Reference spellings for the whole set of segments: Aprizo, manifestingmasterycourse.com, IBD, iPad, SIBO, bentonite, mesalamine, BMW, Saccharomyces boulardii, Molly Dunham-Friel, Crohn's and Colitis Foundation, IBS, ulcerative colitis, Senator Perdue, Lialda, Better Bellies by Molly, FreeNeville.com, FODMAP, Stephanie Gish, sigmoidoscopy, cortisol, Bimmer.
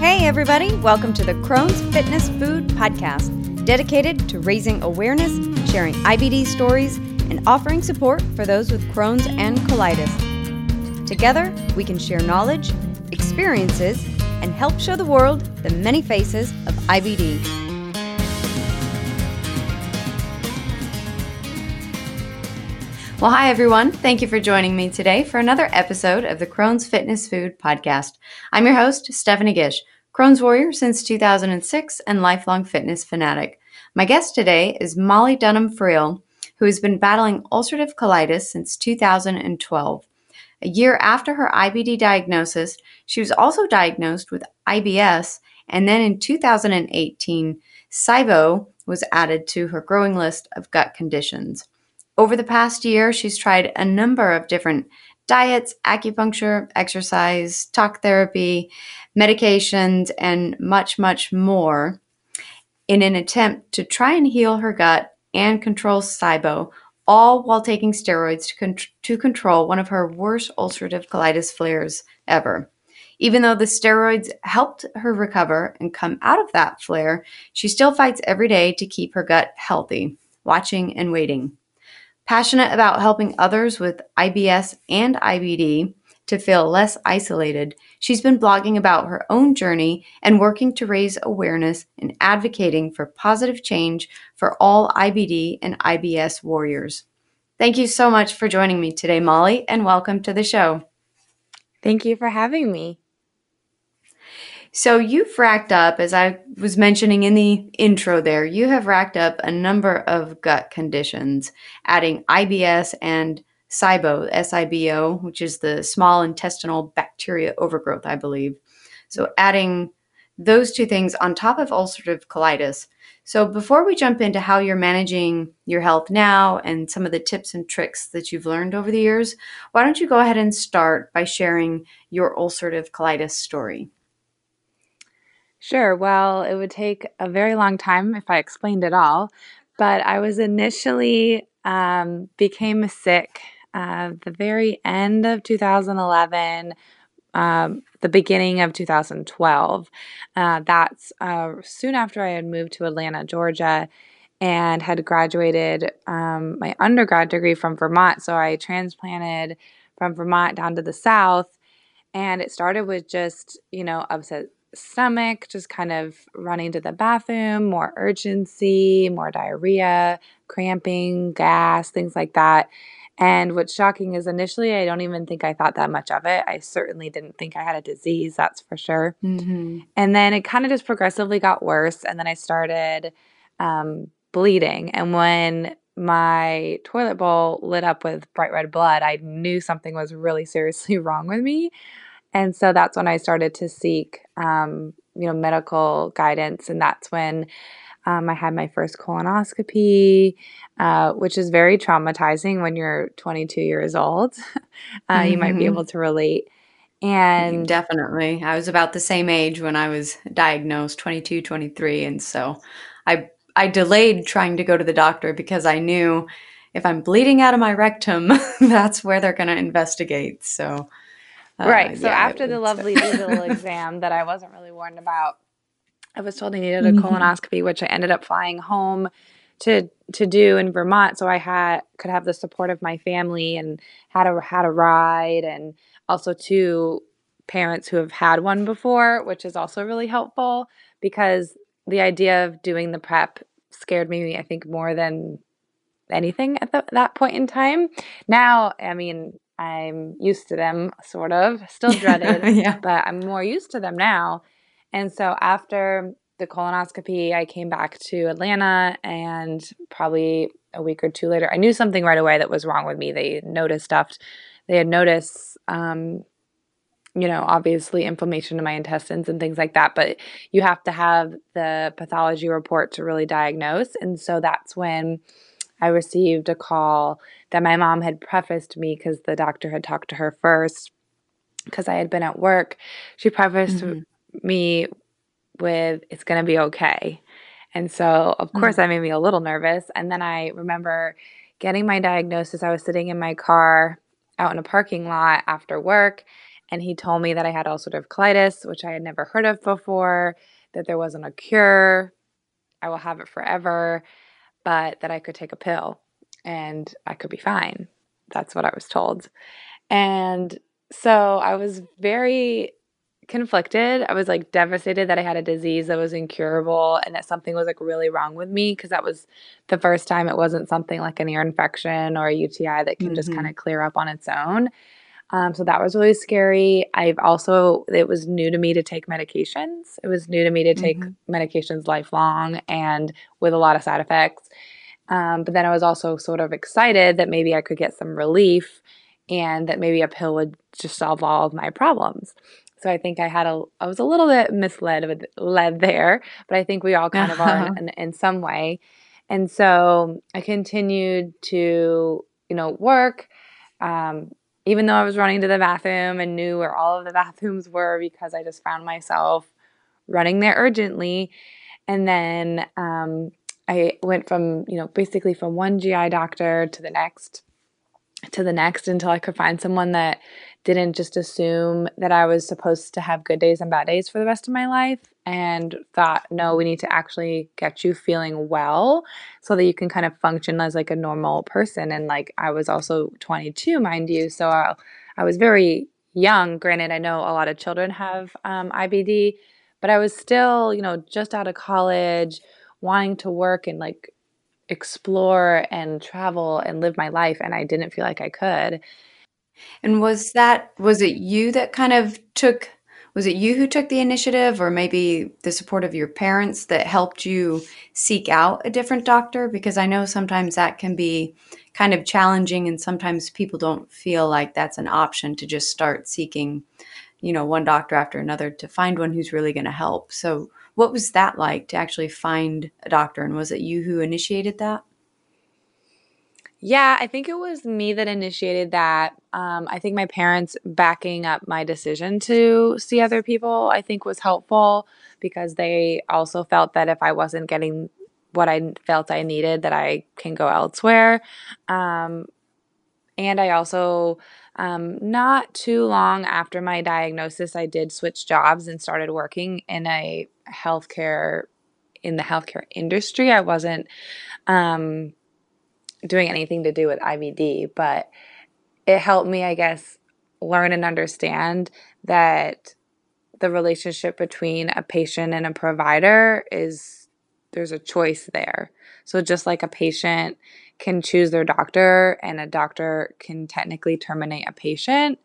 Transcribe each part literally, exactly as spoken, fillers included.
Hey everybody, welcome to the Crohn's Fitness Food Podcast, dedicated to raising awareness, sharing I B D stories, and offering support for those with Crohn's and colitis. Together, we can share knowledge, experiences, and help show the world the many faces of I B D. Well, hi, everyone. Thank you for joining me today for another episode of the Crohn's Fitness Food Podcast. I'm your host, Stephanie Gish, Crohn's warrior since two thousand six and lifelong fitness fanatic. My guest today is Molly Dunham-Friel, who has been battling ulcerative colitis since two thousand twelve. A year after her I B D diagnosis, she was also diagnosed with I B S, and then in two thousand eighteen, SIBO was added to her growing list of gut conditions. Over the past year, she's tried a number of different diets, acupuncture, exercise, talk therapy, medications, and much, much more in an attempt to try and heal her gut and control SIBO, all while taking steroids to, con- to control one of her worst ulcerative colitis flares ever. Even though the steroids helped her recover and come out of that flare, she still fights every day to keep her gut healthy, watching and waiting. Passionate about helping others with I B S and I B D to feel less isolated, she's been blogging about her own journey and working to raise awareness and advocating for positive change for all I B D and I B S warriors. Thank you so much for joining me today, Molly, and welcome to the show. Thank you for having me. So you've racked up, as I was mentioning in the intro there, you have racked up a number of gut conditions, adding I B S and SIBO, S I B O, which is the small intestinal bacteria overgrowth, I believe. So adding those two things on top of ulcerative colitis. So before we jump into how you're managing your health now and some of the tips and tricks that you've learned over the years, why don't you go ahead and start by sharing your ulcerative colitis story? Sure. Well, it would take a very long time if I explained it all, but I was initially um, became sick uh, the very end of two thousand eleven, um, the beginning of two thousand twelve. Uh, that's uh, soon after I had moved to Atlanta, Georgia, and had graduated um, my undergrad degree from Vermont. So I transplanted from Vermont down to the South, and it started with just, you know, upset stomach, just kind of running to the bathroom, more urgency, more diarrhea, cramping, gas, things like that. And what's shocking is initially, I don't even think I thought that much of it. I certainly didn't think I had a disease, that's for sure. Mm-hmm. And then it kind of just progressively got worse. And then I started um, bleeding. And when my toilet bowl lit up with bright red blood, I knew something was really seriously wrong with me. And so that's when I started to seek, um, you know, medical guidance. And that's when um, I had my first colonoscopy, uh, which is very traumatizing when you're twenty-two years old. uh, mm-hmm. You might be able to relate. And definitely. I was about the same age when I was diagnosed, twenty-two, twenty-three. And so I I delayed trying to go to the doctor because I knew if I'm bleeding out of my rectum, that's where they're going to investigate. So Uh, right. So yeah, after the lovely little exam that I wasn't really warned about, I was told I needed a mm-hmm. colonoscopy, which I ended up flying home to to do in Vermont. So I had could have the support of my family and had a had a ride, and also two parents who have had one before, which is also really helpful because the idea of doing the prep scared me, I think, more than anything at the, that point in time. Now, I mean, I'm used to them, sort of, still dreaded, yeah. But I'm more used to them now. And so after the colonoscopy, I came back to Atlanta, and probably a week or two later, I knew something right away that was wrong with me. They noticed stuff. They had noticed, um, you know, obviously inflammation in my intestines and things like that, but you have to have the pathology report to really diagnose. And so that's when I received a call that my mom had prefaced me because the doctor had talked to her first because I had been at work. She prefaced mm-hmm. me with, "It's going to be okay." And so, of mm-hmm. course, that made me a little nervous. And then I remember getting my diagnosis. I was sitting in my car out in a parking lot after work, and he told me that I had ulcerative colitis, which I had never heard of before, that there wasn't a cure, I will have it forever, but that I could take a pill and I could be fine. That's what I was told. And so I was very conflicted. I was like devastated that I had a disease that was incurable and that something was like really wrong with me, because that was the first time it wasn't something like an ear infection or a U T I that can mm-hmm. just kind of clear up on its own. Um, so that was really scary. I've also, it was new to me to take medications. It was new to me to take mm-hmm. medications lifelong and with a lot of side effects. Um, but then I was also sort of excited that maybe I could get some relief and that maybe a pill would just solve all of my problems. So I think I had a, I was a little bit misled with, led there, but I think we all kind of are in, in, in some way. And so I continued to, you know, work, um, even though I was running to the bathroom and knew where all of the bathrooms were, because I just found myself running there urgently. And then um, I went from, you know, basically from one G I doctor to the next, to the next, until I could find someone that didn't just assume that I was supposed to have good days and bad days for the rest of my life, and thought, no, we need to actually get you feeling well so that you can kind of function as like a normal person. And like, I was also twenty-two, mind you. So I, I was very young. Granted, I know a lot of children have um, I B D, but I was still, you know, just out of college, wanting to work and like explore and travel and live my life. And I didn't feel like I could. And was that, was it you that kind of took, was it you who took the initiative, or maybe the support of your parents that helped you seek out a different doctor? Because I know sometimes that can be kind of challenging, and sometimes people don't feel like that's an option to just start seeking, you know, one doctor after another to find one who's really going to help. So what was that like to actually find a doctor? And was it you who initiated that? Yeah, I think it was me that initiated that. Um, I think my parents backing up my decision to see other people, I think, was helpful, because they also felt that if I wasn't getting what I felt I needed, that I can go elsewhere. Um, and I also, um, not too long after my diagnosis, I did switch jobs and started working in a healthcare, in the healthcare industry. I wasn't, um, doing anything to do with I B D, but it helped me, I guess, learn and understand that the relationship between a patient and a provider is, there's a choice there. So just like a patient can choose their doctor and a doctor can technically terminate a patient,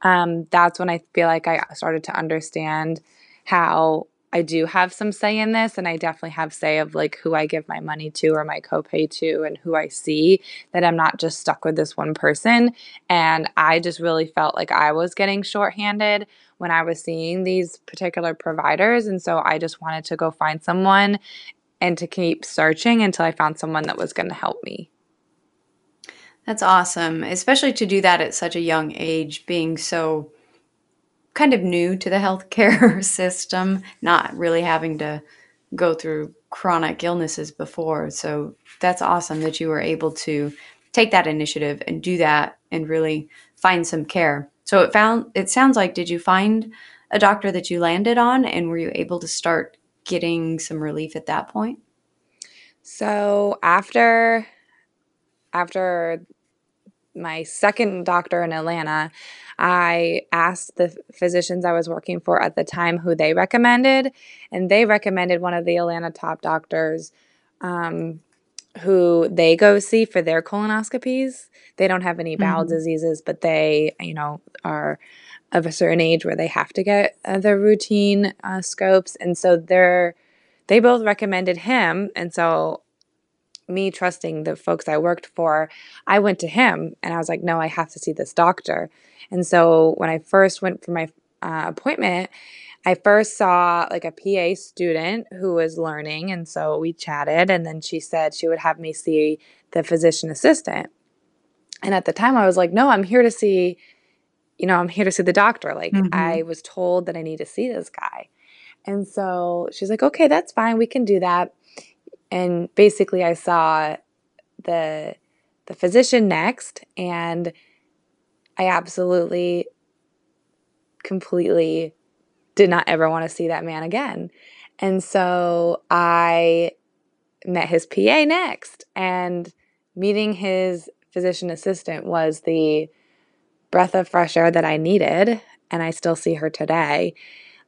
um, that's when I feel like I started to understand how I do have some say in this, and I definitely have say of like who I give my money to or my copay to and who I see, that I'm not just stuck with this one person. And I just really felt like I was getting shorthanded when I was seeing these particular providers. And so I just wanted to go find someone and to keep searching until I found someone that was going to help me. That's awesome, especially to do that at such a young age, being so kind of new to the healthcare system, not really having to go through chronic illnesses before. So that's awesome that you were able to take that initiative and do that and really find some care. So it found, it sounds like, did you find a doctor that you landed on, and were you able to start getting some relief at that point? So after, after my second doctor in Atlanta, I asked the physicians I was working for at the time who they recommended, and they recommended one of the Atlanta top doctors, um, who they go see for their colonoscopies. They don't have any bowel mm-hmm. diseases, but they, you know, are of a certain age where they have to get uh, their routine uh, scopes. And so they're, they both recommended him. And so me trusting the folks I worked for, I went to him and I was like, no, I have to see this doctor. And so when I first went for my uh, appointment, I first saw like a P A student who was learning. And so we chatted, and then she said she would have me see the physician assistant. And at the time I was like, no, I'm here to see, you know, I'm here to see the doctor. Like mm-hmm. I was told that I need to see this guy. And so she's like, okay, that's fine. We can do that. And basically I saw the the physician next, and I absolutely completely did not ever want to see that man again. And so I met his P A next, and meeting his physician assistant was the breath of fresh air that I needed. And I still see her today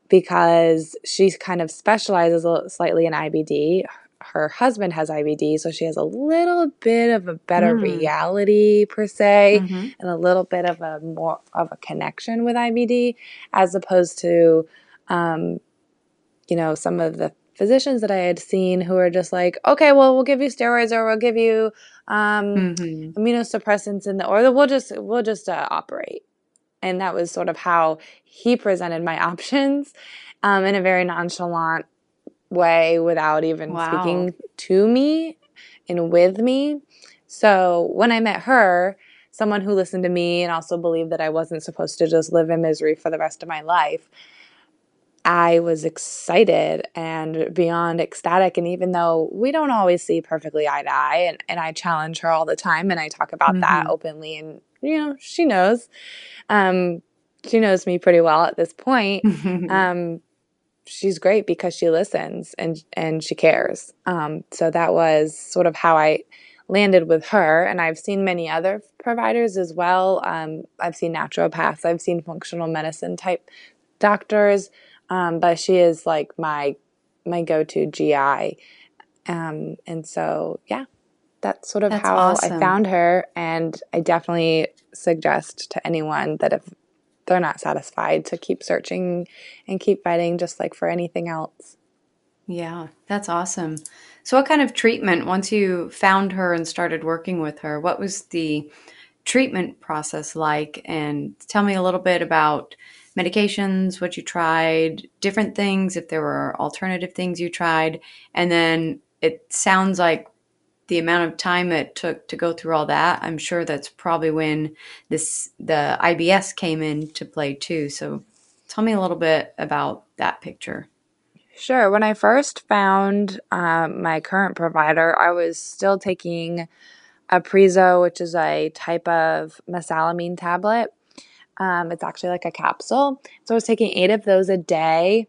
because she kind of specializes slightly in I B D. Her husband has I B D, so she has a little bit of a better mm. reality per se, mm-hmm. and a little bit of a more of a connection with I B D as opposed to, um, you know, some of the physicians that I had seen who are just like, okay, well, we'll give you steroids, or we'll give you um, mm-hmm. immunosuppressants, in the, or we'll just we'll just uh, operate. And that was sort of how he presented my options, um, in a very nonchalant way, without even wow. speaking to me and with me. So when I met her, someone who listened to me and also believed that I wasn't supposed to just live in misery for the rest of my life, I was excited and beyond ecstatic. And even though we don't always see perfectly eye to eye, and, and I challenge her all the time, and I talk about mm-hmm. that openly, and you know, she knows, um, she knows me pretty well at this point. um, she's great because she listens and, and she cares. Um, so that was sort of how I landed with her. And I've seen many other providers as well. Um, I've seen naturopaths, I've seen functional medicine type doctors. Um, but she is like my, my go-to G I. Um, and so, yeah. That's sort of That's how awesome. I found her, and I definitely suggest to anyone that if they're not satisfied to keep searching and keep fighting, just like for anything else. Yeah, that's awesome. So what kind of treatment, once you found her and started working with her, what was the treatment process like? And tell me a little bit about medications, what you tried, different things, if there were alternative things you tried. And then it sounds like the amount of time it took to go through all that, I'm sure that's probably when this the I B S came into play too. So tell me a little bit about that picture. Sure. When I first found um, my current provider, I was still taking Aprizo, which is a type of mesalamine tablet. Um, it's actually like a capsule. So I was taking eight of those a day,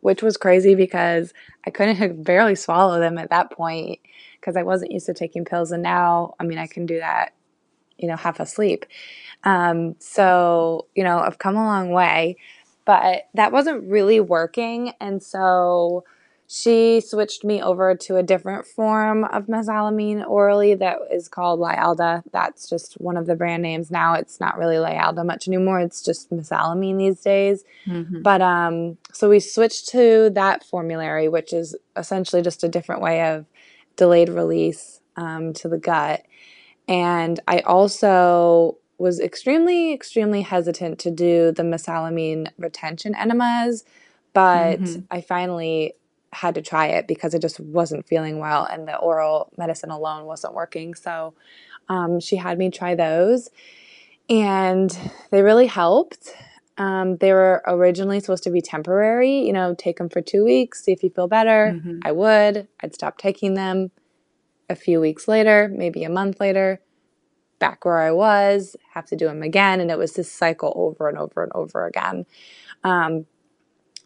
which was crazy because I couldn't barely swallow them at that point because I wasn't used to taking pills. And now, I mean, I can do that, you know, half asleep. Um, so, you know, I've come a long way, but that wasn't really working. And so she switched me over to a different form of mesalamine orally that is called Lialda. That's just one of the brand names now. It's not really Lialda much anymore. It's just mesalamine these days. Mm-hmm. But um, so we switched to that formulary, which is essentially just a different way of delayed release um, to the gut. And I also was extremely, extremely hesitant to do the mesalamine retention enemas, but mm-hmm. I finally had to try it because I just wasn't feeling well and the oral medicine alone wasn't working. So um, she had me try those and they really helped. Um, they were originally supposed to be temporary, you know, take them for two weeks, see if you feel better. Mm-hmm. I would. I'd stop taking them. A few weeks later, maybe a month later, back where I was, have to do them again. And it was this cycle over and over and over again. Um,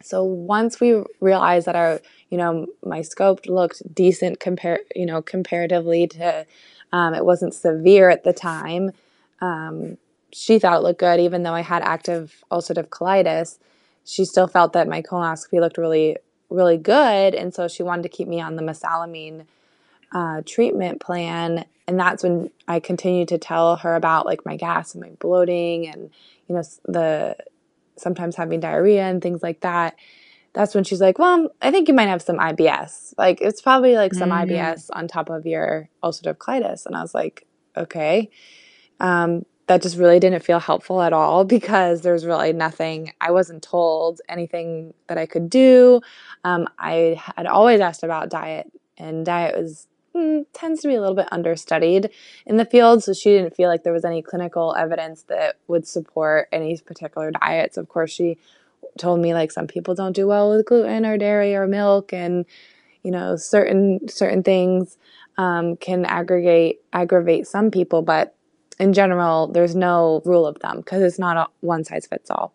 So once we realized that our, you know, my scope looked decent compare, you know, comparatively to, um, it wasn't severe at the time. Um, she thought it looked good, even though I had active ulcerative colitis. She still felt that my colonoscopy looked really, really good, and so she wanted to keep me on the mesalamine uh, treatment plan. And that's when I continued to tell her about like my gas and my bloating, and you know the. sometimes having diarrhea and things like that. That's when she's like, well, I think you might have some I B S. Like, it's probably like some mm-hmm. I B S on top of your ulcerative colitis. And I was like, okay. Um, that just really didn't feel helpful at all because there's really nothing. I wasn't told anything that I could do. Um, I had always asked about diet, and diet was mm, tends to be a little bit understudied in the field, so she didn't feel like there was any clinical evidence that would support any particular diets. Of course, she told me like some people don't do well with gluten or dairy or milk, and you know certain certain things um, can aggregate aggravate some people, but in general, there's no rule of thumb because it's not a one size fits all.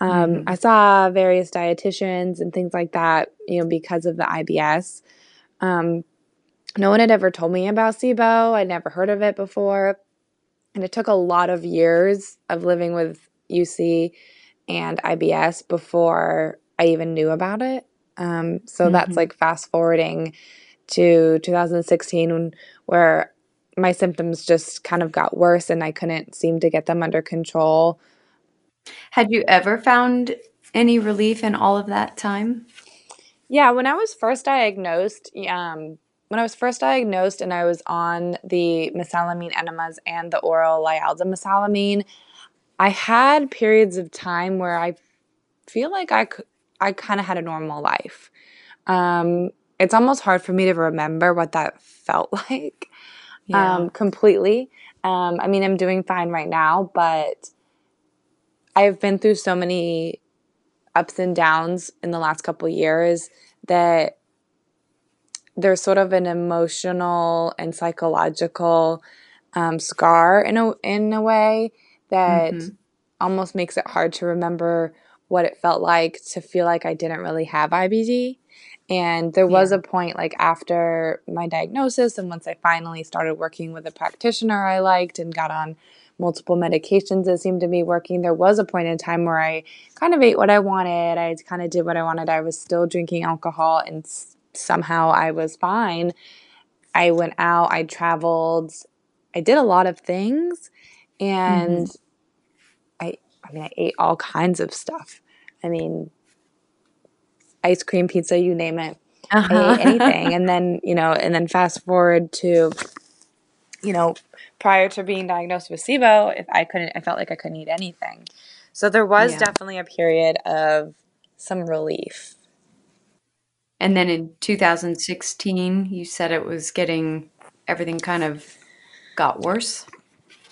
Um, mm. I saw various dietitians and things like that, you know, because of the I B S. Um, no one had ever told me about SIBO. I'd never heard of it before. And it took a lot of years of living with U C and I B S before I even knew about it. Um, so mm-hmm. that's like fast forwarding to two thousand sixteen when, where my symptoms just kind of got worse and I couldn't seem to get them under control. Had you ever found any relief in all of that time? Yeah, when I was first diagnosed, um, when I was first diagnosed and I was on the mesalamine enemas and the oral Lialda mesalamine, I had periods of time where I feel like I, I kind of had a normal life. Um, it's almost hard for me to remember what that felt like yeah. um, completely. Um, I mean, I'm doing fine right now, but I've been through so many ups and downs in the last couple of years that there's sort of an emotional and psychological um, scar in a, in a way that mm-hmm. almost makes it hard to remember what it felt like to feel like I didn't really have I B D. And there was yeah. a point like after my diagnosis and once I finally started working with a practitioner I liked and got on multiple medications that seemed to be working, there was a point in time where I kind of ate what I wanted. I kind of did what I wanted. I was still drinking alcohol and s- somehow I was fine. I went out, I traveled, I did a lot of things and mm-hmm. I mean, I ate all kinds of stuff. I mean, ice cream, pizza, you name it. Uh-huh. I ate anything. And then, you know, and then fast forward to, you know, prior to being diagnosed with SIBO, if I couldn't, I felt like I couldn't eat anything. So there was yeah. definitely a period of some relief. And then in two thousand sixteen, you said it was getting, everything kind of got worse.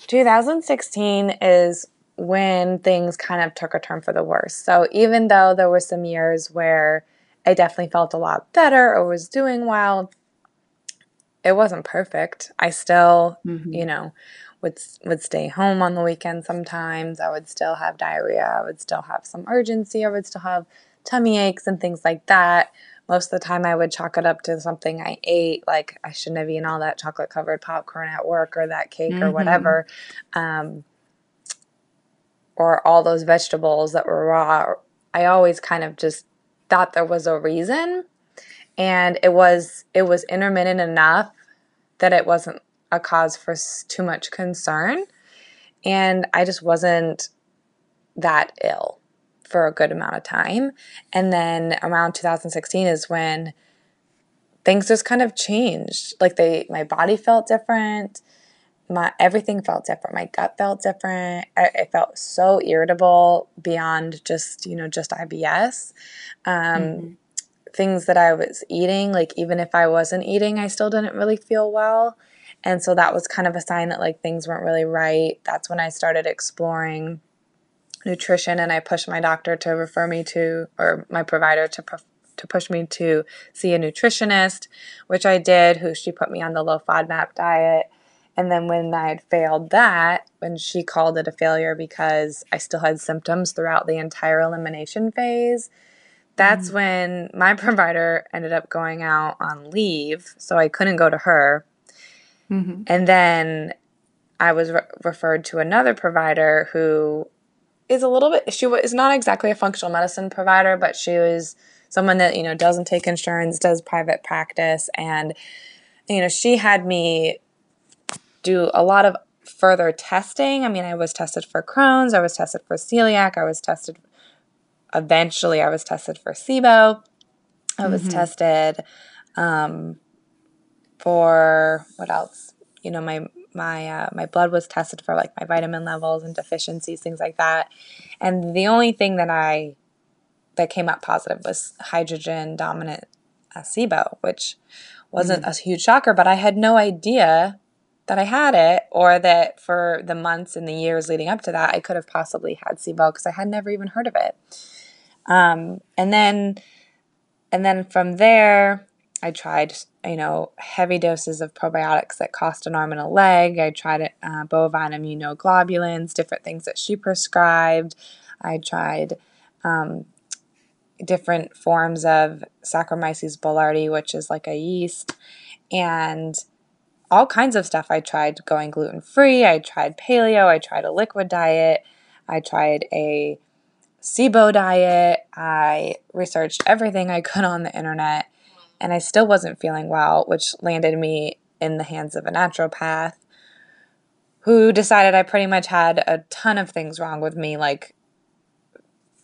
two thousand sixteen is when things kind of took a turn for the worse. So even though there were some years where I definitely felt a lot better or was doing well, it wasn't perfect. I still, mm-hmm. you know, would would stay home on the weekend sometimes. I would still have diarrhea. I would still have some urgency. I would still have tummy aches and things like that. Most of the time I would chalk it up to something I ate, like I shouldn't have eaten all that chocolate-covered popcorn at work or that cake mm-hmm. or whatever. Um or all those vegetables that were raw. I always kind of just thought there was a reason. And it was it was intermittent enough that it wasn't a cause for too much concern. And I just wasn't that ill for a good amount of time. And then around two thousand sixteen is when things just kind of changed. Like they, my body felt different. My everything felt different. My gut felt different. I, I felt so irritable beyond just, you know, just I B S. Um, mm-hmm. Things that I was eating, like even if I wasn't eating, I still didn't really feel well. And so that was kind of a sign that like things weren't really right. That's when I started exploring nutrition and I pushed my doctor to refer me to, or my provider to prefer. to push me to see a nutritionist, which I did, who she put me on the low FODMAP diet. And then when I had failed that, when she called it a failure because I still had symptoms throughout the entire elimination phase, that's mm. when my provider ended up going out on leave, so I couldn't go to her. Mm-hmm. And then I was re- referred to another provider who is a little bit – she is not exactly a functional medicine provider, but she was someone that, you know, doesn't take insurance, does private practice. And, you know, she had me – do a lot of further testing. I mean, I was tested for Crohn's. I was tested for celiac. I was tested, eventually I was tested for SIBO. I was mm-hmm. tested um, for, what else? You know, my my uh, my blood was tested for like my vitamin levels and deficiencies, things like that. And the only thing that I, that came up positive was hydrogen dominant uh, SIBO, which wasn't mm-hmm. a huge shocker, but I had no idea that I had it, or that for the months and the years leading up to that, I could have possibly had SIBO because I had never even heard of it. Um, and then, and then from there, I tried, you know, heavy doses of probiotics that cost an arm and a leg. I tried uh, bovine immunoglobulins, different things that she prescribed. I tried um, different forms of Saccharomyces boulardii, which is like a yeast, and all kinds of stuff. I tried going gluten-free. I tried paleo. I tried a liquid diet. I tried a S I B O diet. I researched everything I could on the internet, and I still wasn't feeling well, which landed me in the hands of a naturopath who decided I pretty much had a ton of things wrong with me, like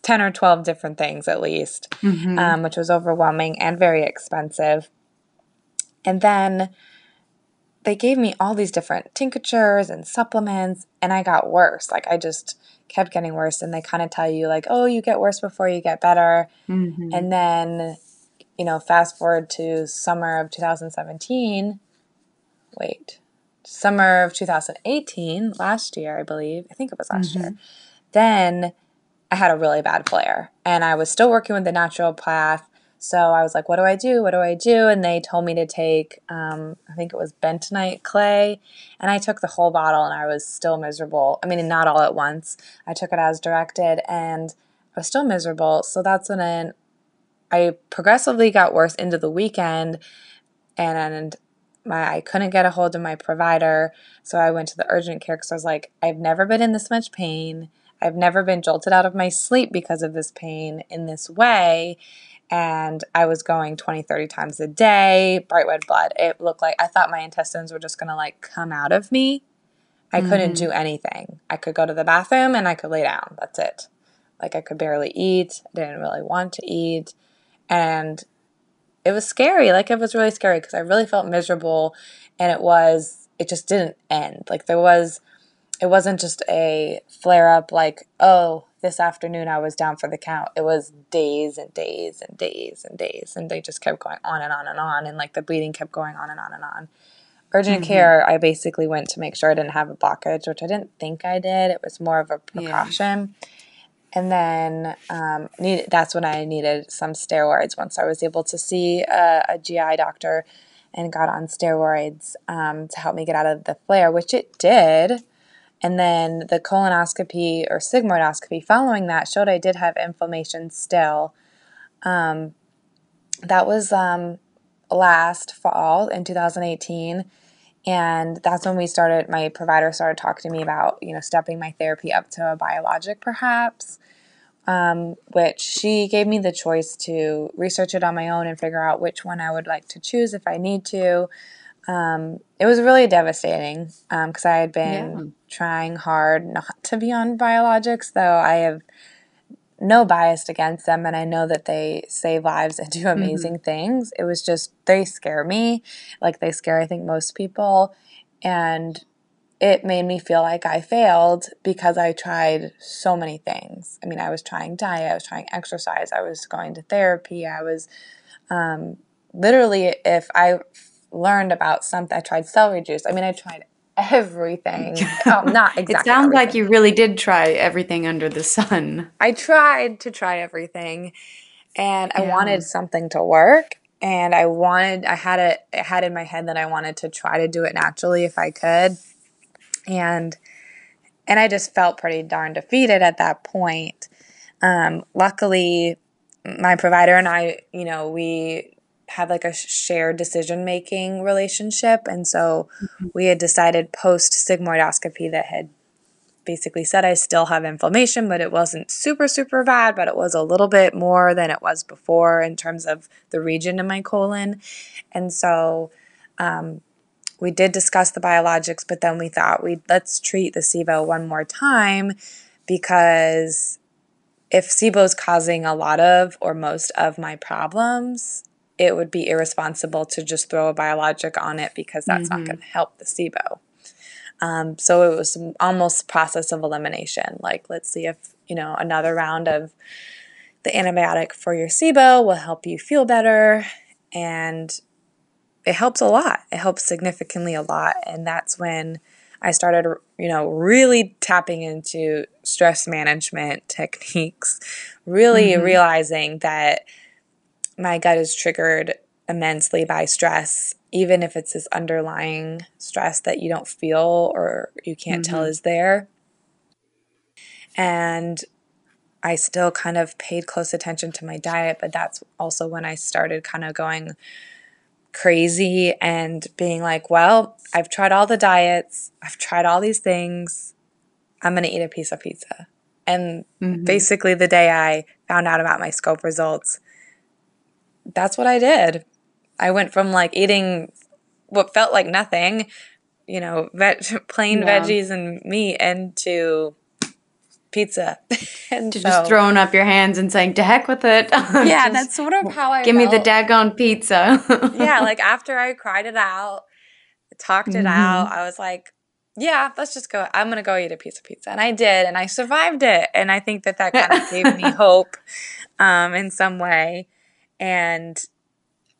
ten or twelve different things at least, mm-hmm. um, which was overwhelming and very expensive. And then they gave me all these different tinctures and supplements, and I got worse. Like, I just kept getting worse, and they kind of tell you, like, oh, you get worse before you get better. Mm-hmm. And then, you know, fast forward to summer of two thousand seventeen, wait, summer of two thousand eighteen, last year, I believe, I think it was last mm-hmm. year, then I had a really bad flare, and I was still working with the naturopath, so I was like, what do I do, what do I do, and they told me to take, um, I think it was bentonite clay, and I took the whole bottle, and I was still miserable. I mean, not all at once, I took it as directed, and I was still miserable, so that's when I I progressively got worse into the weekend, and my I couldn't get a hold of my provider, so I went to the urgent care because I was like, I've never been in this much pain. I've never been jolted out of my sleep because of this pain in this way, and I was going twenty, thirty times a day, bright red blood. It looked like I thought my intestines were just going to, like, come out of me. I mm. couldn't do anything. I could go to the bathroom, and I could lay down. That's it. Like, I could barely eat. I didn't really want to eat. And it was scary. Like, it was really scary because I really felt miserable, and it was, it just didn't end. Like, there was, it wasn't just a flare up like, oh, this afternoon I was down for the count. It was days and days and days and days. And they just kept going on and on and on. And like the bleeding kept going on and on and on. Urgent mm-hmm. care, I basically went to make sure I didn't have a blockage, which I didn't think I did. It was more of a precaution. Yeah. And then um, need, that's when I needed some steroids once I was able to see a, a G I doctor and got on steroids um, to help me get out of the flare, which it did. And then the colonoscopy or sigmoidoscopy following that showed I did have inflammation still. Um, that was um, last fall in two thousand eighteen. And that's when we started, my provider started talking to me about, you know, stepping my therapy up to a biologic perhaps, um, which she gave me the choice to research it on my own and figure out which one I would like to choose if I need to. Um, it was really devastating um, because I had been yeah. trying hard not to be on biologics, though I have no bias against them, and I know that they save lives and do amazing mm-hmm. things. It was just, they scare me, like they scare I think most people, and it made me feel like I failed because I tried so many things. I mean, I was trying diet, I was trying exercise, I was going to therapy, I was um, literally, if I learned about something, I tried celery juice. I mean, I tried everything. Oh, not exactly. It sounds everything. Like you really did try everything under the sun. I tried to try everything, and yeah. I wanted something to work, and I wanted, I had it, I had in my head that I wanted to try to do it naturally if I could, and and I just felt pretty darn defeated at that point. Um, luckily, my provider and I, you know, we had like a shared decision-making relationship. And so mm-hmm. we had decided post-sigmoidoscopy that had basically said I still have inflammation, but it wasn't super, super bad, but it was a little bit more than it was before in terms of the region in my colon. And so um, we did discuss the biologics, but then we thought, we let's treat the S I B O one more time, because if S I B O is causing a lot of or most of my problems, it would be irresponsible to just throw a biologic on it, because that's mm-hmm. not going to help the S I B O. Um, so it was almost process of elimination. Like, let's see if, you know, another round of the antibiotic for your S I B O will help you feel better. And it helps a lot. It helps significantly a lot. And that's when I started, you know, really tapping into stress management techniques, really mm-hmm. realizing that my gut is triggered immensely by stress, even if it's this underlying stress that you don't feel or you can't mm-hmm. tell is there. And I still kind of paid close attention to my diet, but that's also when I started kind of going crazy and being like, well, I've tried all the diets, I've tried all these things, I'm going to eat a piece of pizza. And mm-hmm. basically the day I found out about my scope results, that's what I did. I went from like eating what felt like nothing, you know, veg- plain yeah. veggies and meat, and to pizza. And to so, just throwing up your hands and saying, to heck with it. Yeah, that's sort of how I Give felt. Me the daggone pizza. Yeah, like after I cried it out, talked it mm-hmm. out, I was like, yeah, let's just go. I'm going to go eat a piece of pizza. And I did, and I survived it. And I think that that kind of gave me hope um, in some way. And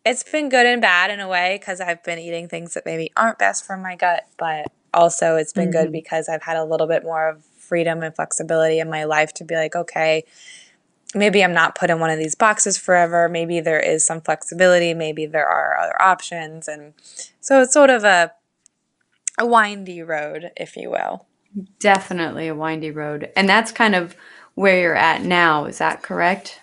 it's been good and bad in a way, because I've been eating things that maybe aren't best for my gut. But also it's been mm-hmm. good because I've had a little bit more of freedom and flexibility in my life to be like, okay, maybe I'm not put in one of these boxes forever. Maybe there is some flexibility. Maybe there are other options. And so it's sort of a A windy road, if you will. Definitely a windy road. And that's kind of where you're at now. Is that correct?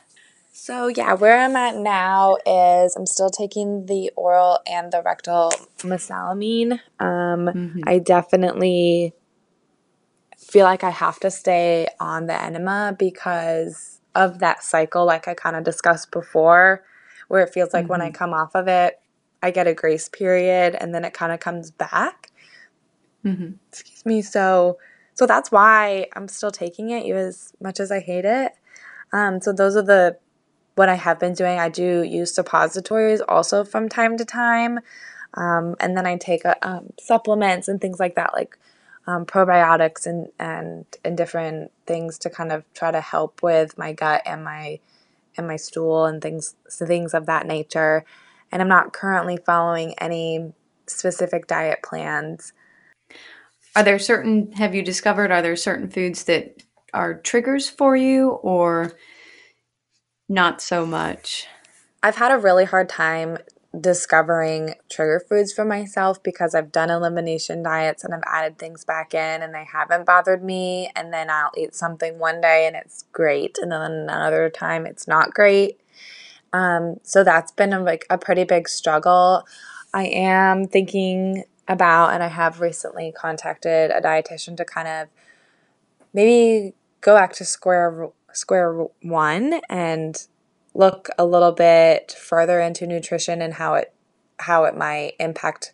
So, yeah, where I'm at now is I'm still taking the oral and the rectal mesalamine. Um, mm-hmm. I definitely feel like I have to stay on the enema because of that cycle, like I kind of discussed before, where it feels like mm-hmm. when I come off of it, I get a grace period and then it kind of comes back. Mm-hmm. Excuse me. So, so that's why I'm still taking it, even as much as I hate it. Um, so those are the what I have been doing. I do use suppositories also from time to time, um, and then I take uh, um, supplements and things like that, like um, probiotics and, and and different things to kind of try to help with my gut and my and my stool and things things of that nature. And I'm not currently following any specific diet plans. Are there certain, have you discovered, are there certain foods that are triggers for you or not so much? I've had a really hard time discovering trigger foods for myself because I've done elimination diets and I've added things back in and they haven't bothered me. And then I'll eat something one day and it's great. And then another time it's not great. Um, so that's been a, like a pretty big struggle. I am thinking about, and I have recently contacted a dietitian to kind of maybe go back to square square one and look a little bit further into nutrition and how it how it might impact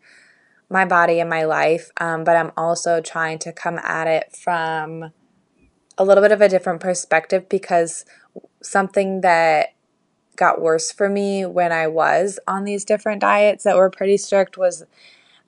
my body and my life. Um, but I'm also trying to come at it from a little bit of a different perspective, because something that got worse for me when I was on these different diets that were pretty strict was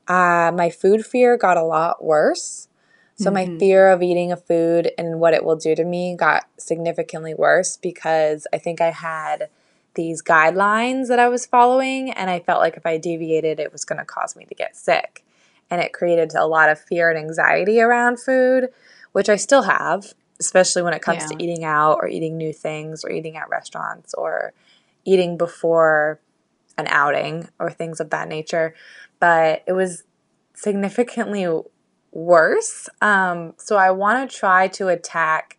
Uh, my food fear got a lot worse. So mm-hmm. my fear of eating a food and what it will do to me got significantly worse, because I think I had these guidelines that I was following and I felt like if I deviated, it was going to cause me to get sick. And it created a lot of fear and anxiety around food, which I still have, especially when it comes yeah. to eating out or eating new things or eating at restaurants or eating before an outing or things of that nature. But it was significantly worse. Um, so I want to try to attack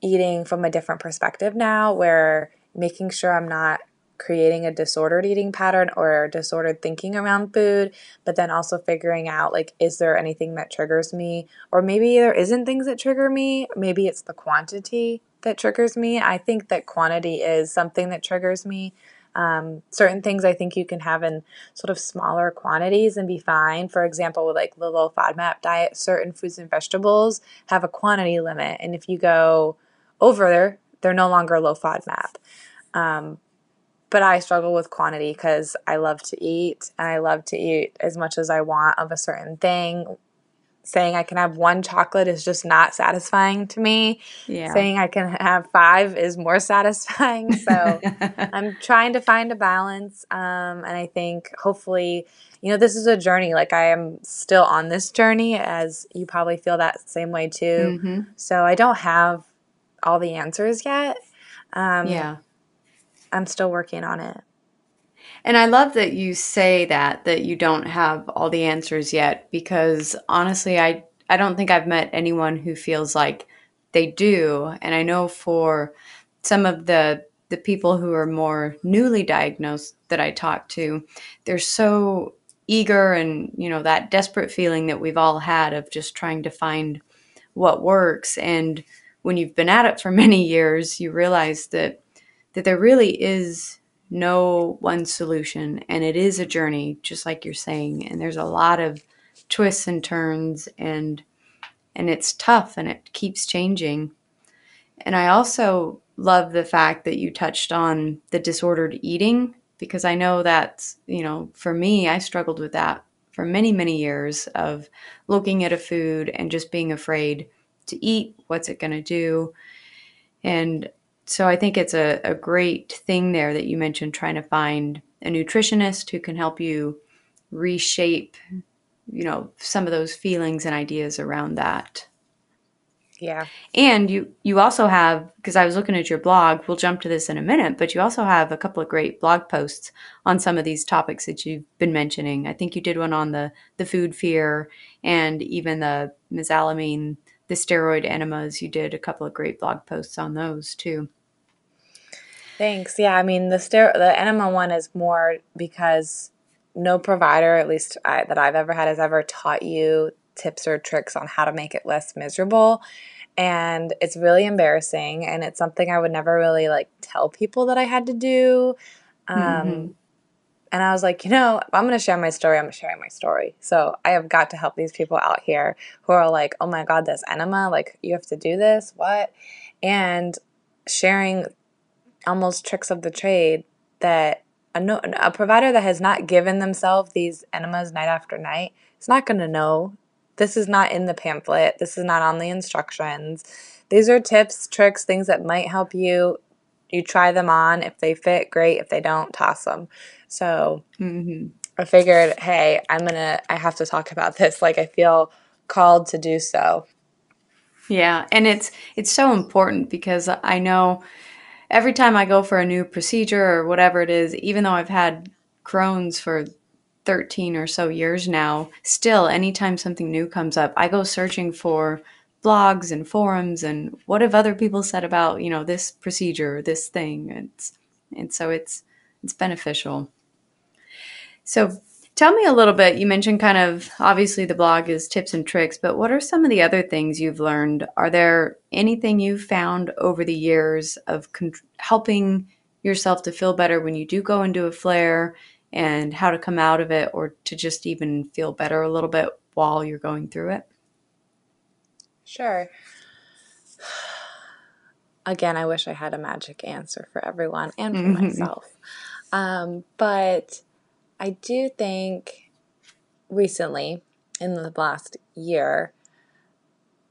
eating from a different perspective now, where making sure I'm not creating a disordered eating pattern or disordered thinking around food, but then also figuring out, like, is there anything that triggers me? Or maybe there isn't things that trigger me. Maybe it's the quantity that triggers me. I think that quantity is something that triggers me. Um, certain things I think you can have in sort of smaller quantities and be fine. For example, with like the low FODMAP diet, certain foods and vegetables have a quantity limit. And if you go over there, they're no longer low FODMAP. Um, but I struggle with quantity because I love to eat and I love to eat as much as I want of a certain thing. Saying I can have one chocolate is just not satisfying to me. Yeah. Saying I can have five is more satisfying. So I'm trying to find a balance. Um, and I think hopefully, you know, this is a journey. Like I am still on this journey, as you probably feel that same way too. Mm-hmm. So I don't have all the answers yet. Um, yeah. I'm still working on it. And I love that you say that, that you don't have all the answers yet, because honestly, I, I don't think I've met anyone who feels like they do. And I know for some of the the people who are more newly diagnosed that I talk to, they're so eager and, you know, that desperate feeling that we've all had of just trying to find what works. And when you've been at it for many years, you realize that that there really is no one solution, and it is a journey, just like you're saying. And there's a lot of twists and turns, and and it's tough, and it keeps changing. And I also love the fact that you touched on the disordered eating, because I know that's, you know, for me, I struggled with that for many, many years of looking at a food and just being afraid to eat. What's it going to do? And so I think it's a, a great thing there that you mentioned, trying to find a nutritionist who can help you reshape, you know, some of those feelings and ideas around that. Yeah. And you, you also have, because I was looking at your blog, we'll jump to this in a minute, but you also have a couple of great blog posts on some of these topics that you've been mentioning. I think you did one on the, the food fear, and even the mesalamine, the steroid enemas. You did a couple of great blog posts on those too. Thanks. Yeah. I mean, the ster- the enema one is more because no provider, at least I, that I've ever had, has ever taught you tips or tricks on how to make it less miserable. And it's really embarrassing. And it's something I would never really like tell people that I had to do. Um, mm-hmm. And I was like, you know, I'm going to share my story. I'm sharing my story. So I have got to help these people out here who are like, oh my God, this enema, like you have to do this, what? And sharing almost tricks of the trade that a, no, a provider that has not given themselves these enemas night after night is not going to know. This is not in the pamphlet. This is not on the instructions. These are tips, tricks, things that might help you. You try them on. If they fit, great. If they don't, toss them. So mm-hmm. I figured, hey, I'm going to – I have to talk about this. Like I feel called to do so. Yeah, and it's it's so important because I know every time I go for a new procedure or whatever it is, even though I've had Crohn's for – thirteen or so years now, still anytime something new comes up, I go searching for blogs and forums and what have other people said about, you know, this procedure, this thing. It's, and so it's, it's beneficial. So tell me a little bit, you mentioned kind of, obviously the blog is tips and tricks, but what are some of the other things you've learned? Are there anything you've found over the years of con- helping yourself to feel better when you do go into a flare, and how to come out of it, or to just even feel better a little bit while you're going through it? Sure. Again, I wish I had a magic answer for everyone and for mm-hmm. myself. Um, but I do think recently, in the last year,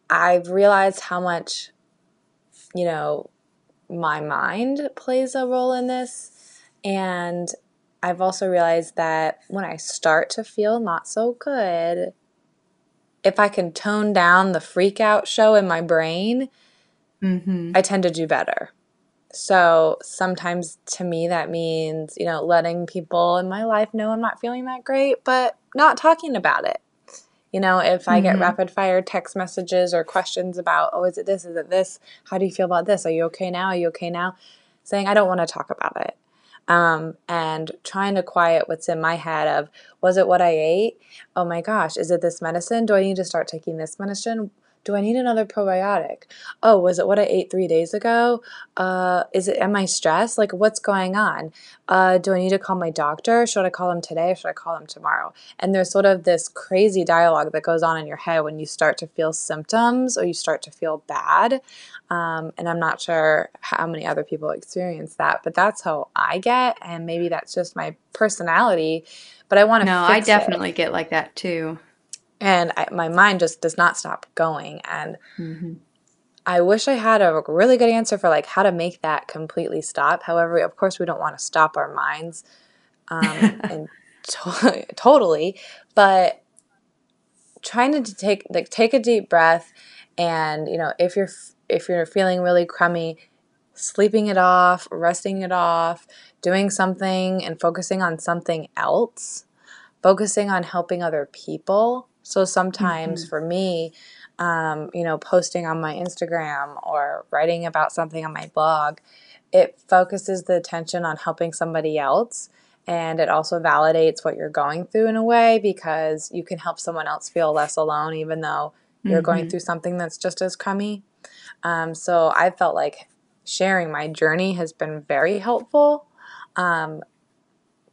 I've realized how much, you know, my mind plays a role in this. And I've also realized that when I start to feel not so good, if I can tone down the freak out show in my brain, mm-hmm. I tend to do better. So sometimes to me that means, you know, letting people in my life know I'm not feeling that great, but not talking about it. You know, if I mm-hmm. get rapid fire text messages or questions about, oh, is it this? Is it this? How do you feel about this? Are you okay now? Are you okay now? Saying I don't want to talk about it. Um, and trying to quiet what's in my head of, was it what I ate? Oh my gosh, is it this medicine? Do I need to start taking this medicine? Do I need another probiotic? Oh, was it what I ate three days ago? Uh, is it, am I stressed? Like what's going on? Uh, do I need to call my doctor? Should I call him today or should I call him tomorrow? And there's sort of this crazy dialogue that goes on in your head when you start to feel symptoms or you start to feel bad. Um, and I'm not sure how many other people experience that, but that's how I get. And maybe that's just my personality, but I want to No, I definitely it. get like that too. And I, my mind just does not stop going. And mm-hmm. I wish I had a really good answer for like how to make that completely stop. However, of course, we don't want to stop our minds um, and to- totally, but trying to take like take a deep breath and, you know, if you're – if you're feeling really crummy, sleeping it off, resting it off, doing something and focusing on something else, focusing on helping other people. So sometimes mm-hmm. for me, um, you know, posting on my Instagram or writing about something on my blog, it focuses the attention on helping somebody else. And it also validates what you're going through in a way, because you can help someone else feel less alone, even though you're mm-hmm. going through something that's just as crummy. Um, so I felt like sharing my journey has been very helpful. Um,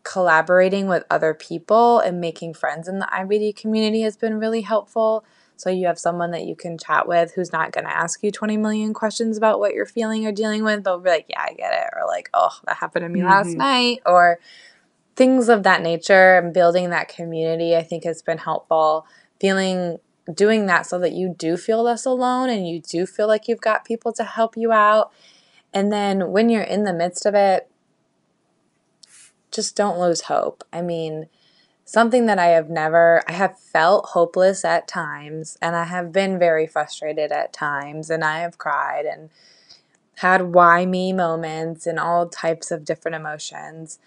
collaborating with other people and making friends in the I B D community has been really helpful. So you have someone that you can chat with who's not going to ask you twenty million questions about what you're feeling or dealing with. They'll be like, yeah, I get it. Or like, oh, that happened to me mm-hmm. last night. Or things of that nature, and building that community, I think, has been helpful. Feeling, doing that so that you do feel less alone and you do feel like you've got people to help you out. And then when you're in the midst of it, just don't lose hope. I mean, something that I have never, I have felt hopeless at times, and I have been very frustrated at times, and I have cried and had why me moments and all types of different emotions.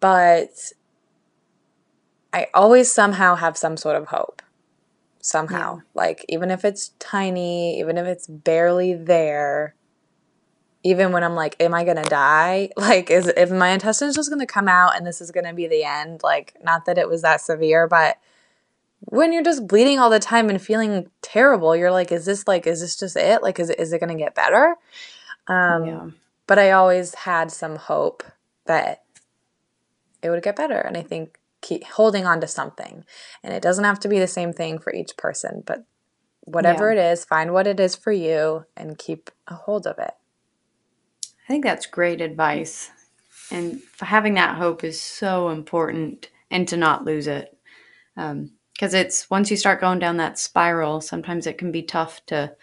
But I always somehow have some sort of hope, somehow. Yeah. Like, even if it's tiny, even if it's barely there, even when I'm like, am I going to die? Like, is if my intestines just going to come out and this is going to be the end? Like, not that it was that severe, but when you're just bleeding all the time and feeling terrible, you're like, is this like, is this just it? Like, is it, is it going to get better? Um, yeah. But I always had some hope that it would get better. And I think keep holding on to something. And it doesn't have to be the same thing for each person, but whatever yeah. it is, find what it is for you and keep a hold of it. I think that's great advice. And having that hope is so important, and to not lose it. Um, because it's, once you start going down that spiral, sometimes it can be tough to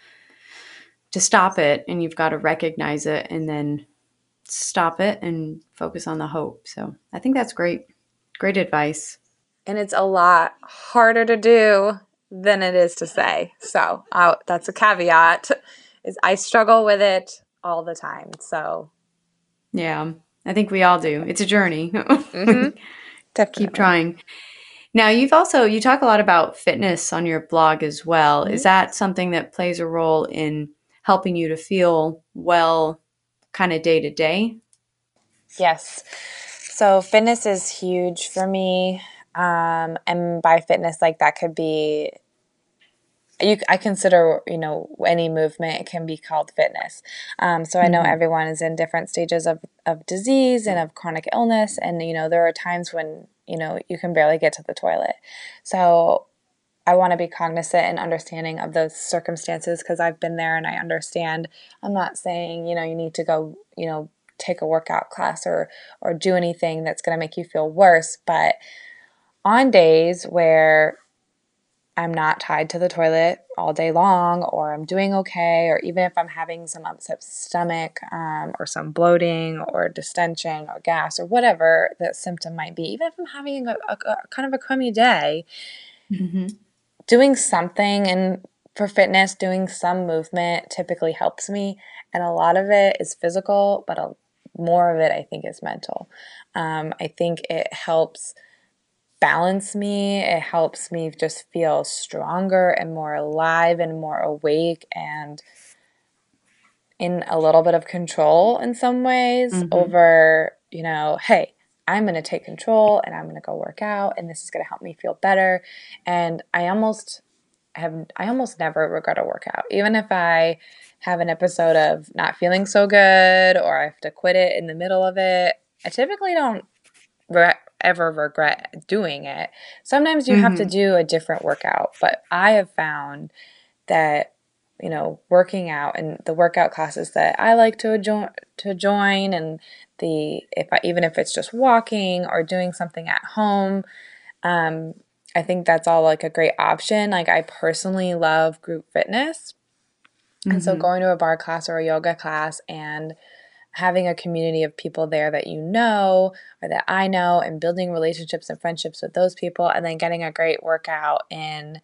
to stop it, and you've got to recognize it and then stop it and focus on the hope. So I think that's great, great advice. And it's a lot harder to do than it is to say. So uh, that's a caveat, is I struggle with it all the time. So yeah, I think we all do. It's a journey. mm-hmm. Definitely. Keep trying. Now, you've also, you talk a lot about fitness on your blog as well. Mm-hmm. Is that something that plays a role in helping you to feel well kind of day to day? Yes. So fitness is huge for me. Um, and by fitness, like, that could be, you, I consider, you know, any movement can be called fitness. Um, so I know mm-hmm. everyone is in different stages of, of disease and of chronic illness. And, you know, there are times when, you know, you can barely get to the toilet. So I want to be cognizant and understanding of those circumstances, because I've been there and I understand. I'm not saying, you know, you need to go, you know, take a workout class or, or do anything that's going to make you feel worse. But on days where I'm not tied to the toilet all day long, or I'm doing okay, or even if I'm having some upset stomach um, or some bloating or distension or gas or whatever that symptom might be, even if I'm having a, a, a kind of a crummy day, mm-hmm. doing something, and for fitness, doing some movement typically helps me. And a lot of it is physical, but a, more of it, I think, is mental. Um, I think it helps balance me. It helps me just feel stronger and more alive and more awake and in a little bit of control in some ways mm-hmm. over, you know, hey, I'm going to take control and I'm going to go work out, and this is going to help me feel better. And I almost have, I almost never regret a workout. Even if I have an episode of not feeling so good, or I have to quit it in the middle of it, I typically don't re- ever regret doing it. Sometimes you mm-hmm. have to do a different workout, but I have found that, you know, working out and the workout classes that I like to join, to join, and the if I, even if it's just walking or doing something at home, um, I think that's all like a great option. Like, I personally love group fitness, mm-hmm. and so going to a bar class or a yoga class and having a community of people there that you know, or that I know, and building relationships and friendships with those people, and then getting a great workout in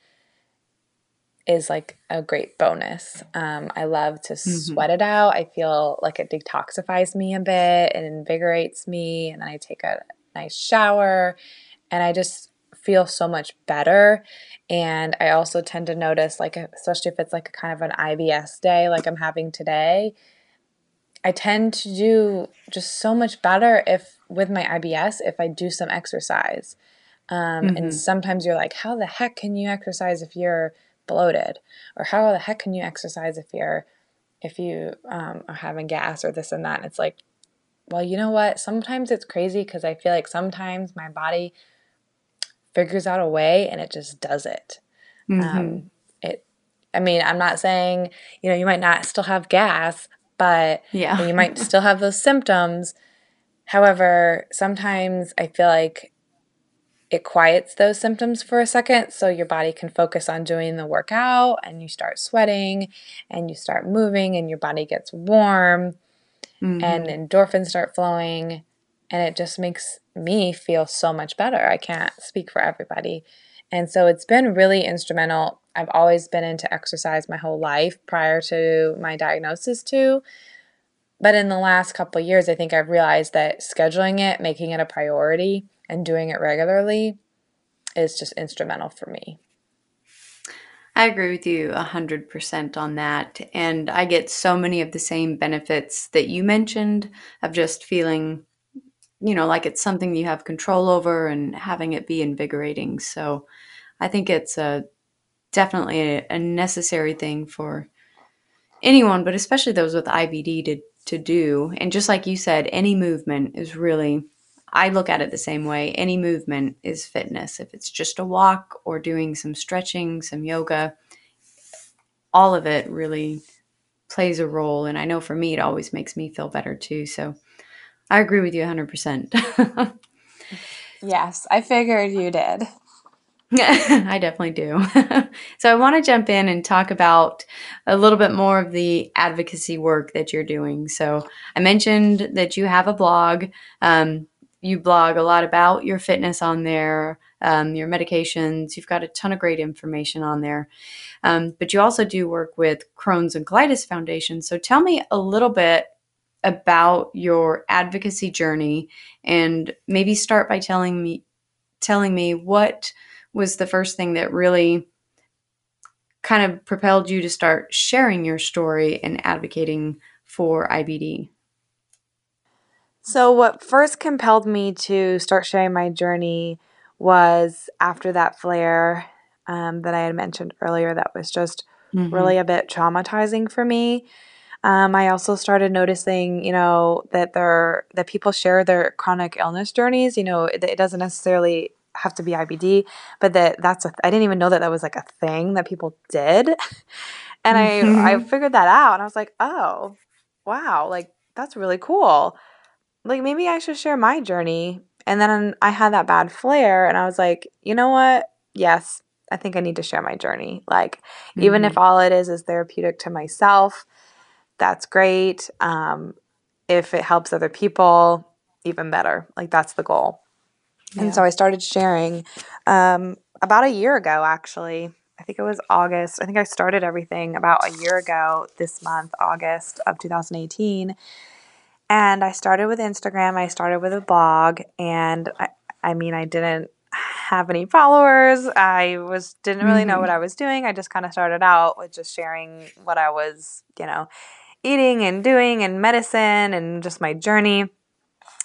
is like a great bonus. Um, I love to sweat mm-hmm. it out. I feel like it detoxifies me a bit. It invigorates me. And then I take a nice shower and I just feel so much better. And I also tend to notice, like, especially if it's like a kind of an I B S day like I'm having today, I tend to do just so much better if with my I B S, if I do some exercise. Um, mm-hmm. And sometimes you're like, how the heck can you exercise if you're bloated? Or how the heck can you exercise if you're, if you um, are having gas or this and that? And it's like, well, you know what? Sometimes it's crazy because I feel like sometimes my body figures out a way and it just does it. Mm-hmm. Um, it. I mean, I'm not saying, you know, you might not still have gas, but yeah. you might still have those symptoms. However, sometimes I feel like it quiets those symptoms for a second so your body can focus on doing the workout and you start sweating and you start moving and your body gets warm mm-hmm. and endorphins start flowing and it just makes me feel so much better. I can't speak for everybody. And so it's been really instrumental. I've always been into exercise my whole life prior to my diagnosis too. But in the last couple of years, I think I've realized that scheduling it, making it a priority, and doing it regularly is just instrumental for me. I agree with you one hundred percent on that. And I get so many of the same benefits that you mentioned of just feeling, you know, like it's something you have control over and having it be invigorating. So I think it's a definitely a, a necessary thing for anyone, but especially those with I B D to, to do. And just like you said, any movement is really, I look at it the same way. Any movement is fitness. If it's just a walk or doing some stretching, some yoga, all of it really plays a role. And I know for me, it always makes me feel better too. So I agree with you one hundred percent. Yes, I figured you did. I definitely do. So I want to jump in and talk about a little bit more of the advocacy work that you're doing. So I mentioned that you have a blog. Um, you blog a lot about your fitness on there, um, your medications. You've got a ton of great information on there. Um, but you also do work with Crohn's and Colitis Foundation. So tell me a little bit about your advocacy journey and maybe start by telling me, telling me what was the first thing that really kind of propelled you to start sharing your story and advocating for I B D? So what first compelled me to start sharing my journey was after that flare um, that I had mentioned earlier that was just mm-hmm. really a bit traumatizing for me. Um, I also started noticing, you know, that there that people share their chronic illness journeys. You know, it, it doesn't necessarily have to be I B D, but that that's a th- I didn't even know that that was like a thing that people did, and mm-hmm. I I figured that out, and I was like, oh, wow, like that's really cool. Like maybe I should share my journey. And then I had that bad flare, and I was like, you know what? Yes, I think I need to share my journey. Like mm-hmm. even if all it is is therapeutic to myself, that's great. Um, if it helps other people, even better. Like that's the goal. Yeah. And so I started sharing um, about a year ago, actually. I think it was August. I think I started everything about a year ago this month, August of two thousand eighteen. And I started with Instagram. I started with a blog. And I, I mean, I didn't have any followers. I was didn't really know what I was doing. I just kind of started out with just sharing what I was, you know, eating and doing and medicine and just my journey.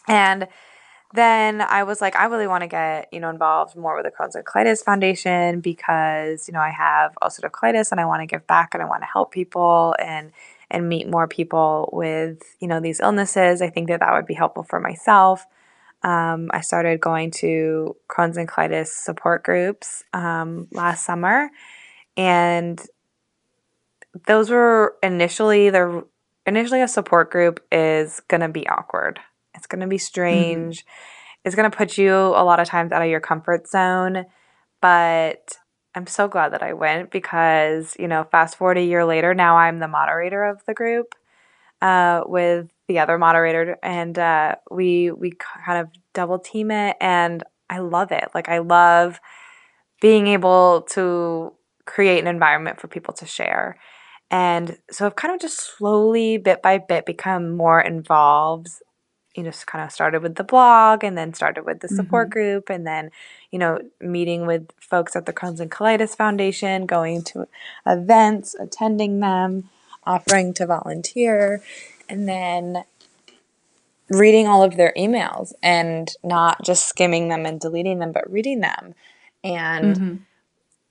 And then I was like, I really want to get, you know, involved more with the Crohn's and Colitis Foundation because, you know, I have ulcerative colitis and I want to give back and I want to help people and and meet more people with, you know, these illnesses. I think that that would be helpful for myself. Um, I started going to Crohn's and colitis support groups um, last summer, and those were initially the initially a support group is going to be awkward. It's going to be strange. Mm-hmm. It's going to put you a lot of times out of your comfort zone, but I'm so glad that I went because, you know, fast forward a year later, now I'm the moderator of the group uh, with the other moderator, and uh, we we kind of double team it, and I love it. Like I love being able to create an environment for people to share. And so I've kind of just slowly, bit by bit, become more involved. You know, kind of started with the blog and then started with the support mm-hmm. group and then, you know, meeting with folks at the Crohn's and Colitis Foundation, going to events, attending them, offering to volunteer, and then reading all of their emails and not just skimming them and deleting them, but reading them. And mm-hmm.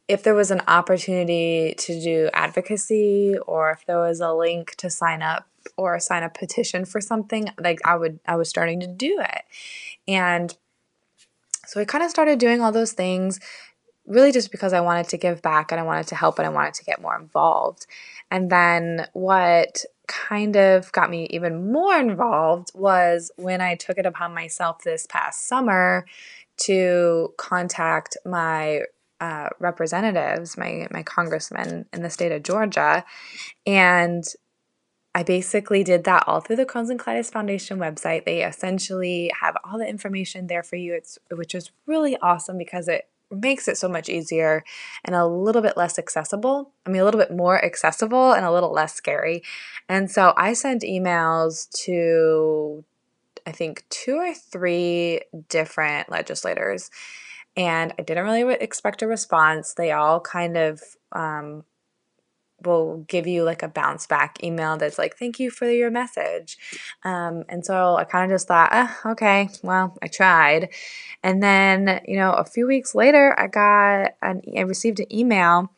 if there was an opportunity to do advocacy, or if there was a link to sign up or sign a petition for something, like I would, I was starting to do it. And so I kind of started doing all those things really just because I wanted to give back and I wanted to help and I wanted to get more involved. And then what kind of got me even more involved was when I took it upon myself this past summer to contact my uh, representatives, my, my congressman in the state of Georgia. And I basically did that all through the Crohn's and Colitis Foundation website. They essentially have all the information there for you, it's, which is really awesome because it makes it so much easier and a little bit less accessible. I mean, a little bit more accessible and a little less scary. And so I sent emails to, I think, two or three different legislators. And I didn't really expect a response. They all kind of um, will give you like a bounce back email that's like, thank you for your message. Um, and so I kind of just thought, oh, okay, well, I tried. And then, you know, a few weeks later, I got an, I received an email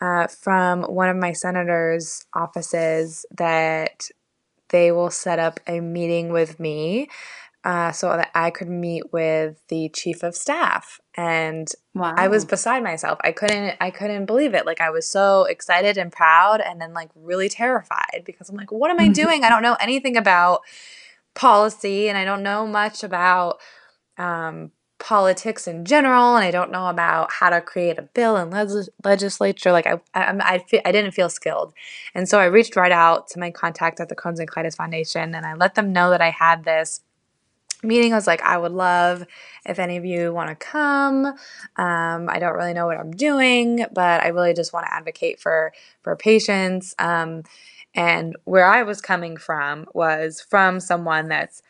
uh, from one of my senator's offices that they will set up a meeting with me uh, so that I could meet with the chief of staff. And wow. I was beside myself. I couldn't I couldn't believe it. Like I was so excited and proud and then like really terrified because I'm like, what am I doing? I don't know anything about policy and I don't know much about um, politics in general and I don't know about how to create a bill in le- legislature. Like I I, I, fe- I didn't feel skilled. And so I reached right out to my contact at the Crohn's and Colitis Foundation and I let them know that I had this meeting. I was like, I would love if any of you want to come. Um, I don't really know what I'm doing, but I really just want to advocate for for patients. Um, and where I was coming from was from someone that's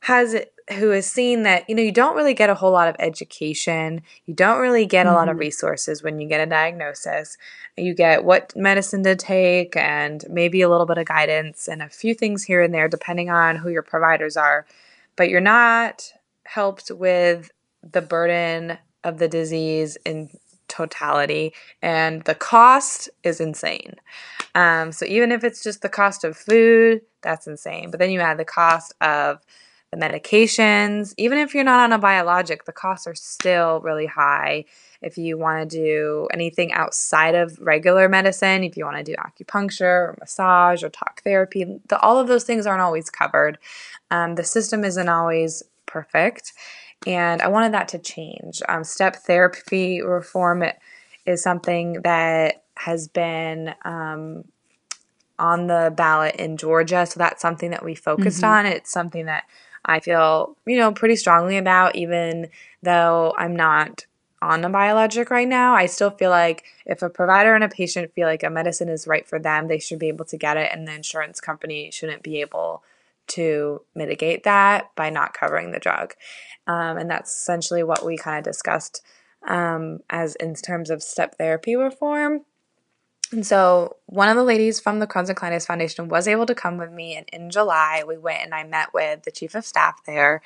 has who has seen that, you know, you don't really get a whole lot of education. You don't really get a mm-hmm. lot of resources when you get a diagnosis. You get what medicine to take and maybe a little bit of guidance and a few things here and there, depending on who your providers are. But you're not helped with the burden of the disease in totality, and the cost is insane. Um, so even if it's just the cost of food, that's insane. But then you add the cost of the medications. Even if you're not on a biologic, the costs are still really high. If you want to do anything outside of regular medicine, if you want to do acupuncture or massage or talk therapy, the, all of those things aren't always covered. Um, the system isn't always perfect, and I wanted that to change. Um, step therapy reform is something that has been um, on the ballot in Georgia, so that's something that we focused mm-hmm. on. It's something that I feel, you know, pretty strongly about, even though I'm not on a biologic right now. I still feel like if a provider and a patient feel like a medicine is right for them, they should be able to get it, and the insurance company shouldn't be able to mitigate that by not covering the drug. Um, and that's essentially what we kind of discussed um, as in terms of step therapy reform. And so one of the ladies from the Crohn's and Colitis Foundation was able to come with me, and in July we went and I met with the chief of staff there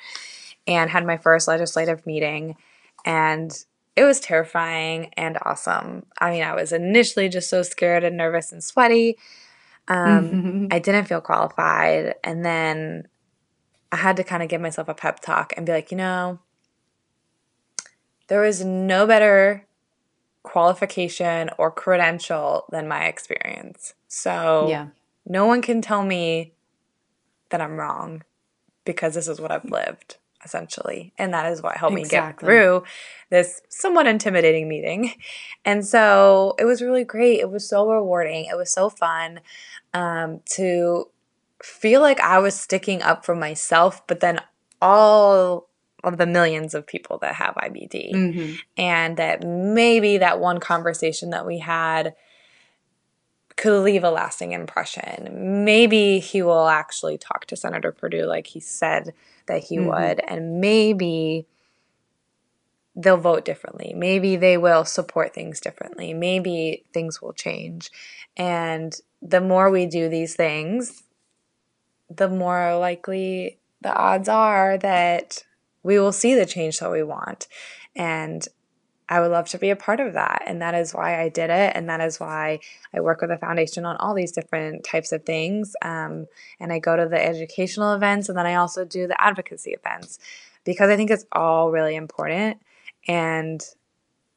and had my first legislative meeting, and it was terrifying and awesome. I mean, I was initially just so scared and nervous and sweaty. Um, mm-hmm. I didn't feel qualified, and then I had to kind of give myself a pep talk and be like, you know, there is no better qualification or credential than my experience. So yeah. No one can tell me that I'm wrong because this is what I've lived, essentially. And that is what helped exactly. me get through this somewhat intimidating meeting. And so it was really great. It was so rewarding. It was so fun um, to feel like I was sticking up for myself, but then all of the millions of people that have I B D. Mm-hmm. And that maybe that one conversation that we had could leave a lasting impression. Maybe he will actually talk to Senator Perdue like he said that he mm-hmm. would, and maybe they'll vote differently. Maybe they will support things differently. Maybe things will change. And the more we do these things, the more likely the odds are that we will see the change that we want. And I would love to be a part of that. And that is why I did it. And that is why I work with the foundation on all these different types of things. Um, and I go to the educational events, and then I also do the advocacy events, because I think it's all really important. And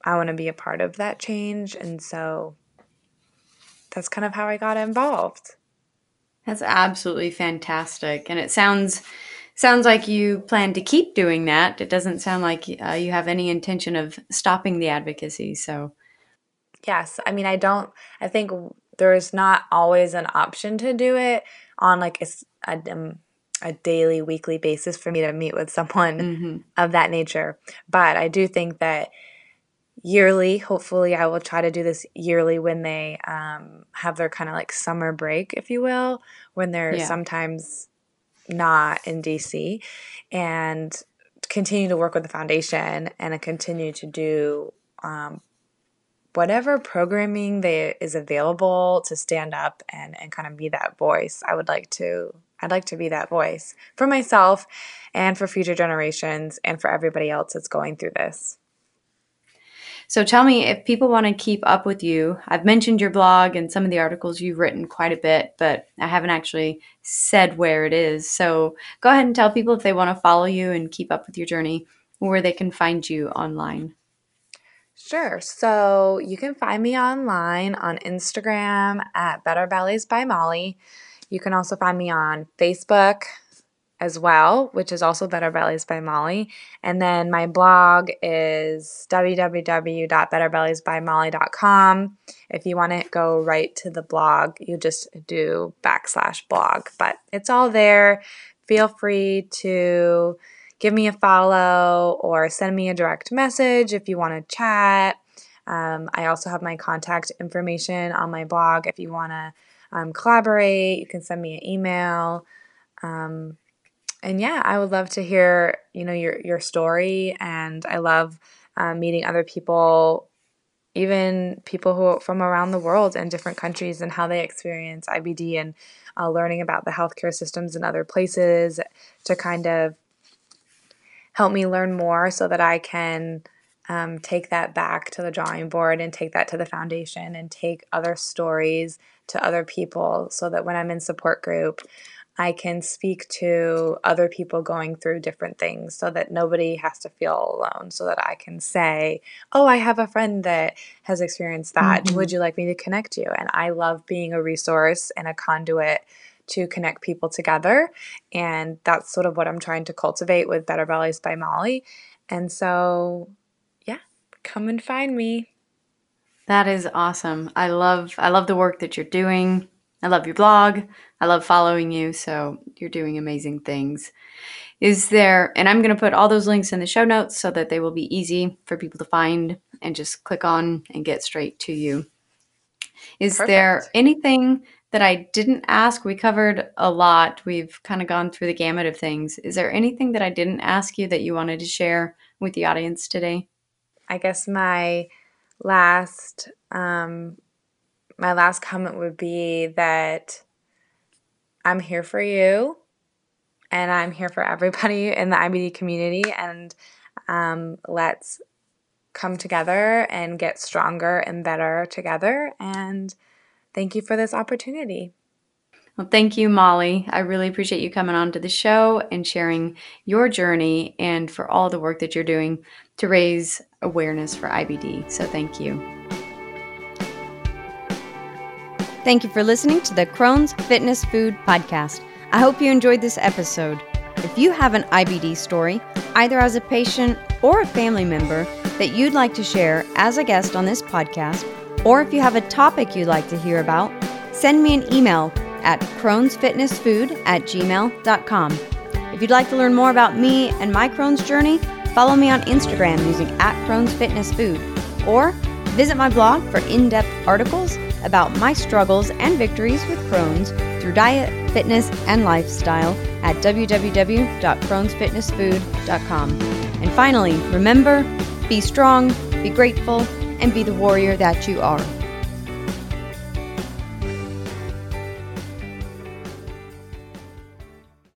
I want to be a part of that change. And so that's kind of how I got involved. That's absolutely fantastic. And it sounds Sounds like you plan to keep doing that. It doesn't sound like uh, you have any intention of stopping the advocacy. So, yes, I mean, I don't. I think there's not always an option to do it on like a, a, um, a daily, weekly basis for me to meet with someone mm-hmm. of that nature. But I do think that yearly, hopefully, I will try to do this yearly when they um, have their kind of like summer break, if you will, when they're yeah. sometimes not in D C, and continue to work with the foundation, and I continue to do um, whatever programming they, is available to stand up and, and kind of be that voice. I would like to, I'd like to be that voice for myself and for future generations and for everybody else that's going through this. So tell me, if people want to keep up with you, I've mentioned your blog and some of the articles you've written quite a bit, but I haven't actually said where it is. So go ahead and tell people if they want to follow you and keep up with your journey, where they can find you online. Sure. So you can find me online on Instagram at Better Bellies by Molly. You can also find me on Facebook as well, which is also Better Bellies by Molly. And then my blog is w w w dot better bellies by molly dot com. If you want to go right to the blog, you just do backslash blog. But it's all there. Feel free to give me a follow or send me a direct message if you want to chat. Um, I also have my contact information on my blog. If you want to um, collaborate, you can send me an email. Um, And yeah, I would love to hear, you know, your your story, and I love um, meeting other people, even people who are from around the world and different countries, and how they experience I B D, and uh, learning about the healthcare systems in other places to kind of help me learn more so that I can um, take that back to the drawing board and take that to the foundation and take other stories to other people, so that when I'm in support group, I can speak to other people going through different things, so that nobody has to feel alone, so that I can say, oh, I have a friend that has experienced that. Mm-hmm. Would you like me to connect you? And I love being a resource and a conduit to connect people together. And that's sort of what I'm trying to cultivate with Better Bellies by Molly. And so, yeah, come and find me. That is awesome. I love, I love the work that you're doing. I love your blog. I love following you. So you're doing amazing things. Is there, and I'm going to put all those links in the show notes so that they will be easy for people to find and just click on and get straight to you. Is Perfect. There anything that I didn't ask? We covered a lot. We've kind of gone through the gamut of things. Is there anything that I didn't ask you that you wanted to share with the audience today? I guess my last, um, My last comment would be that I'm here for you, and I'm here for everybody in the I B D community, and um, let's come together and get stronger and better together, and thank you for this opportunity. Well, thank you, Molly. I really appreciate you coming on to the show and sharing your journey, and for all the work that you're doing to raise awareness for I B D. So thank you. Thank you for listening to the Crohn's Fitness Food Podcast. I hope you enjoyed this episode. If you have an I B D story, either as a patient or a family member, that you'd like to share as a guest on this podcast, or if you have a topic you'd like to hear about, send me an email at crohnsfitnessfood at gmail dot com. If you'd like to learn more about me and my Crohn's journey, follow me on Instagram using at Crohn's Fitness Food, or visit my blog for in-depth articles about my struggles and victories with Crohn's through diet, fitness, and lifestyle at w w w dot crohn's fitness food dot com. And finally, remember, be strong, be grateful, and be the warrior that you are.